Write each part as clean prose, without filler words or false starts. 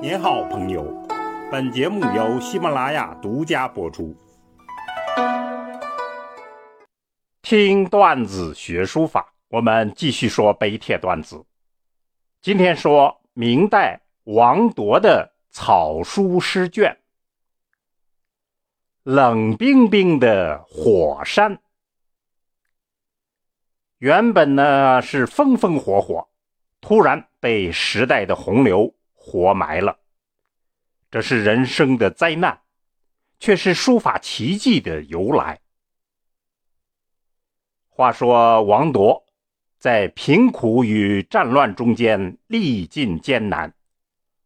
您好，朋友。本节目由喜马拉雅独家播出。听段子学书法，我们继续说碑帖段子。今天说明代王铎的草书诗卷。冷冰冰的火山，原本呢是风风火火，突然被时代的洪流活埋了。这是人生的灾难，却是书法奇迹的由来。话说王铎在贫苦与战乱中间历尽艰难，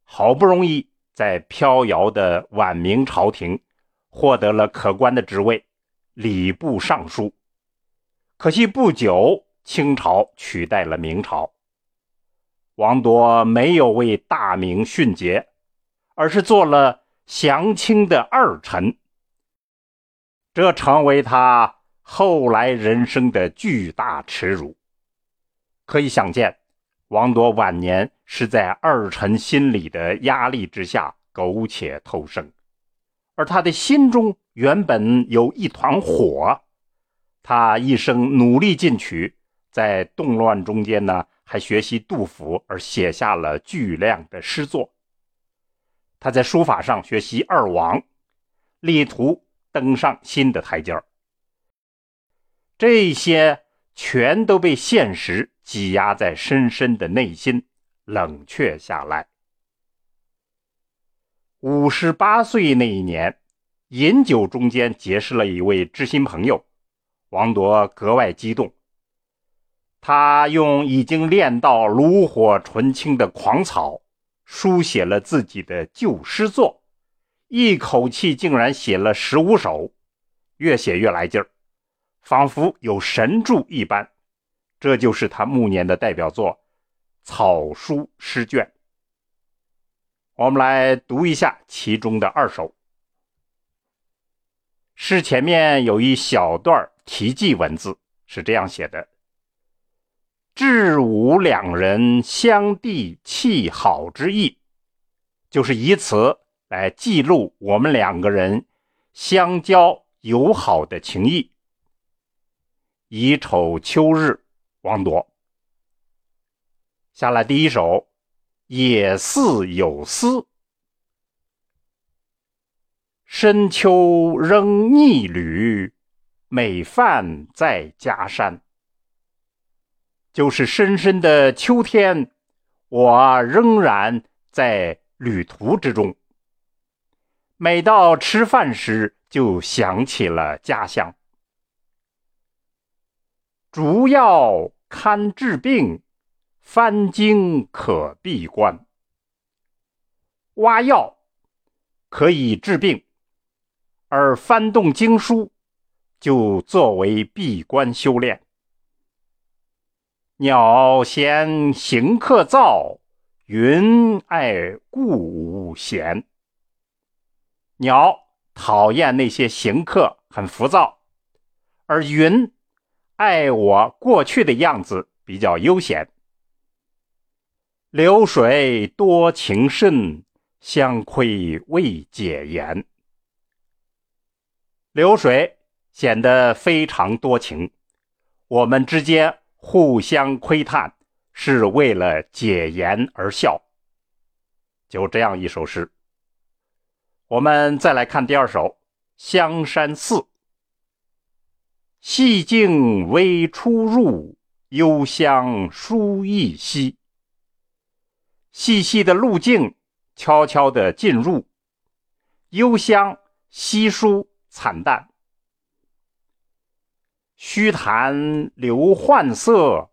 好不容易在飘摇的晚明朝廷获得了可观的职位，礼部尚书。可惜不久，清朝取代了明朝。王铎没有为大明殉节，而是做了降清的二臣，这成为他后来人生的巨大耻辱。可以想见，王铎晚年是在二臣心理的压力之下苟且偷生，而他的心中原本有一团火，他一生努力进取，在动乱中间呢，还学习杜甫而写下了巨量的诗作。他在书法上学习二王，力图登上新的台阶儿。这些全都被现实挤压在深深的内心，冷却下来。58岁那一年，饮酒中间结识了一位知心朋友，王铎格外激动。他用已经练到炉火纯青的狂草，书写了自己的旧诗作，一口气竟然写了15首，越写越来劲儿，仿佛有神助一般。这就是他暮年的代表作《草书诗卷》。我们来读一下其中的2首。诗前面有一小段题记文字，是这样写的：至吾两人相地契好之意，就是以此来记录我们两个人相交友好的情谊。乙丑秋日，王铎。下来第1首，也似有思，深秋仍逆旅，每饭在家山。就是深深的秋天，我仍然在旅途之中，每到吃饭时就想起了家乡。竹药堪治病，翻经可闭关。挖药可以治病，而翻动经书就作为闭关修炼。鸟闲行客造，云爱故无闲。鸟讨厌那些行客，很浮躁，而云爱我过去的样子，比较悠闲。流水多情深，相窥未解言。流水显得非常多情，我们之间互相窥探，是为了解言而笑。就这样一首诗。我们再来看第2首，香山寺。细径微出入，幽香疏易息。细细的路径，悄悄的进入，幽香稀疏惨淡。虚潭流幻色，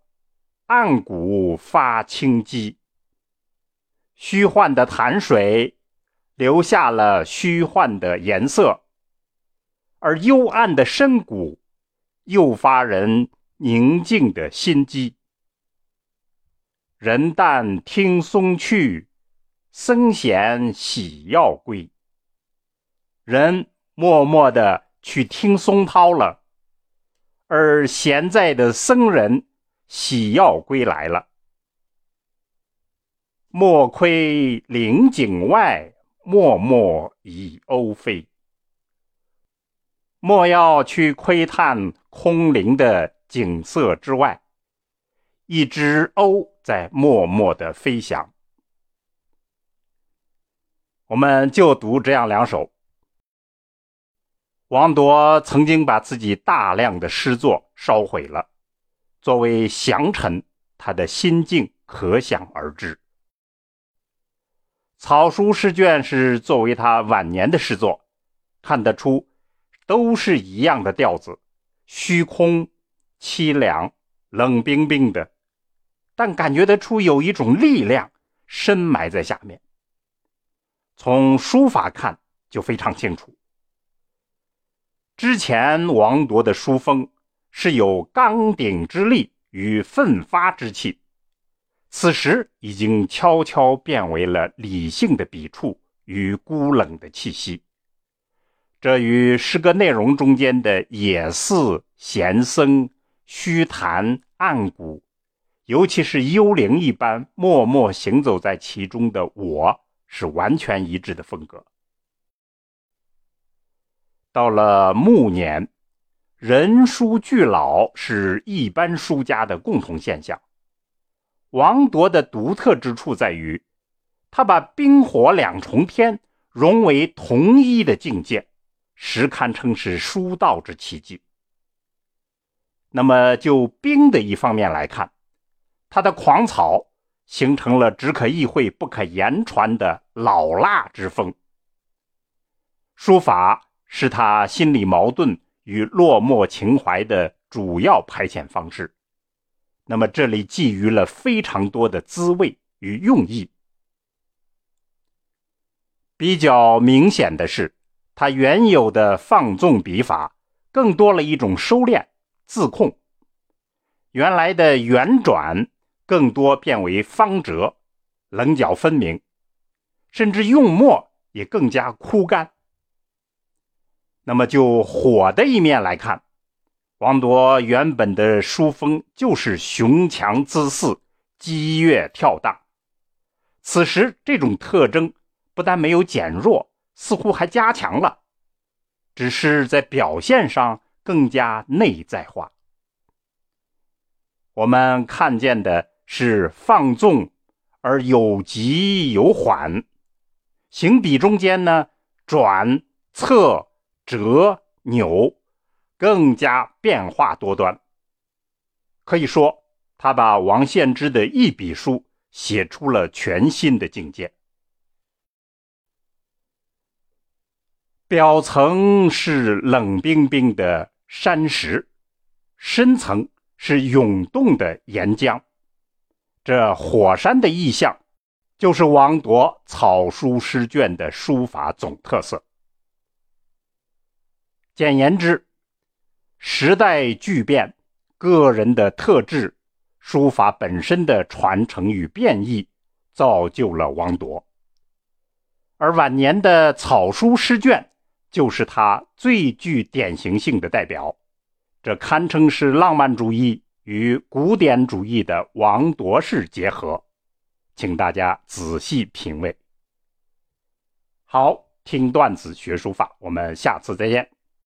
暗谷发清机。虚幻的潭水留下了虚幻的颜色，而幽暗的深谷诱发人宁静的心机。人淡听松去，僧闲喜药归。人默默地去听松涛了，而闲在的僧人喜药归来了。莫窥陵井外，默默以欧飞。莫要去窥探空灵的景色之外，一只鸥在默默地飞翔。我们就读这样两首。王铎曾经把自己大量的诗作烧毁了，作为降臣，他的心境可想而知。草书诗卷是作为他晚年的诗作，看得出都是一样的调子，虚空、凄凉、冷冰冰的，但感觉得出有一种力量深埋在下面。从书法看就非常清楚。之前王铎的书风是有刚鼎之力与奋发之气，此时已经悄悄变为了理性的笔触与孤冷的气息。这与诗歌内容中间的野寺、闲僧、虚谈、暗谷，尤其是幽灵一般默默行走在其中的我，是完全一致的风格。到了暮年，人疏俱老是一般书家的共同现象。王铎的独特之处在于，他把冰火两重天融为同一的境界，实堪称是书道之奇迹。那么就冰的一方面来看，它的狂草形成了只可意会不可言传的老辣之风。书法是他心理矛盾与落寞情怀的主要排遣方式。那么这里寄予了非常多的滋味与用意。比较明显的是，他原有的放纵笔法更多了一种收敛自控，原来的圆转更多变为方折，棱角分明，甚至用墨也更加枯干。那么就火的一面来看，王铎原本的书风就是雄强姿肆，激越跳荡，此时这种特征不但没有减弱，似乎还加强了，只是在表现上更加内在化。我们看见的是放纵而有急有缓，行笔中间呢，转、侧、折、扭，更加变化多端。可以说，他把王献之的一笔书写出了全新的境界。表层是冷冰冰的山石，深层是涌动的岩浆。这火山的意象就是王铎草书诗卷的书法总特色。简言之，时代巨变，个人的特质，书法本身的传承与变异，造就了王铎。而晚年的草书诗卷就是他最具典型性的代表，这堪称是浪漫主义与古典主义的王铎式结合，请大家仔细品味。好，听段子学书法，我们下次再见。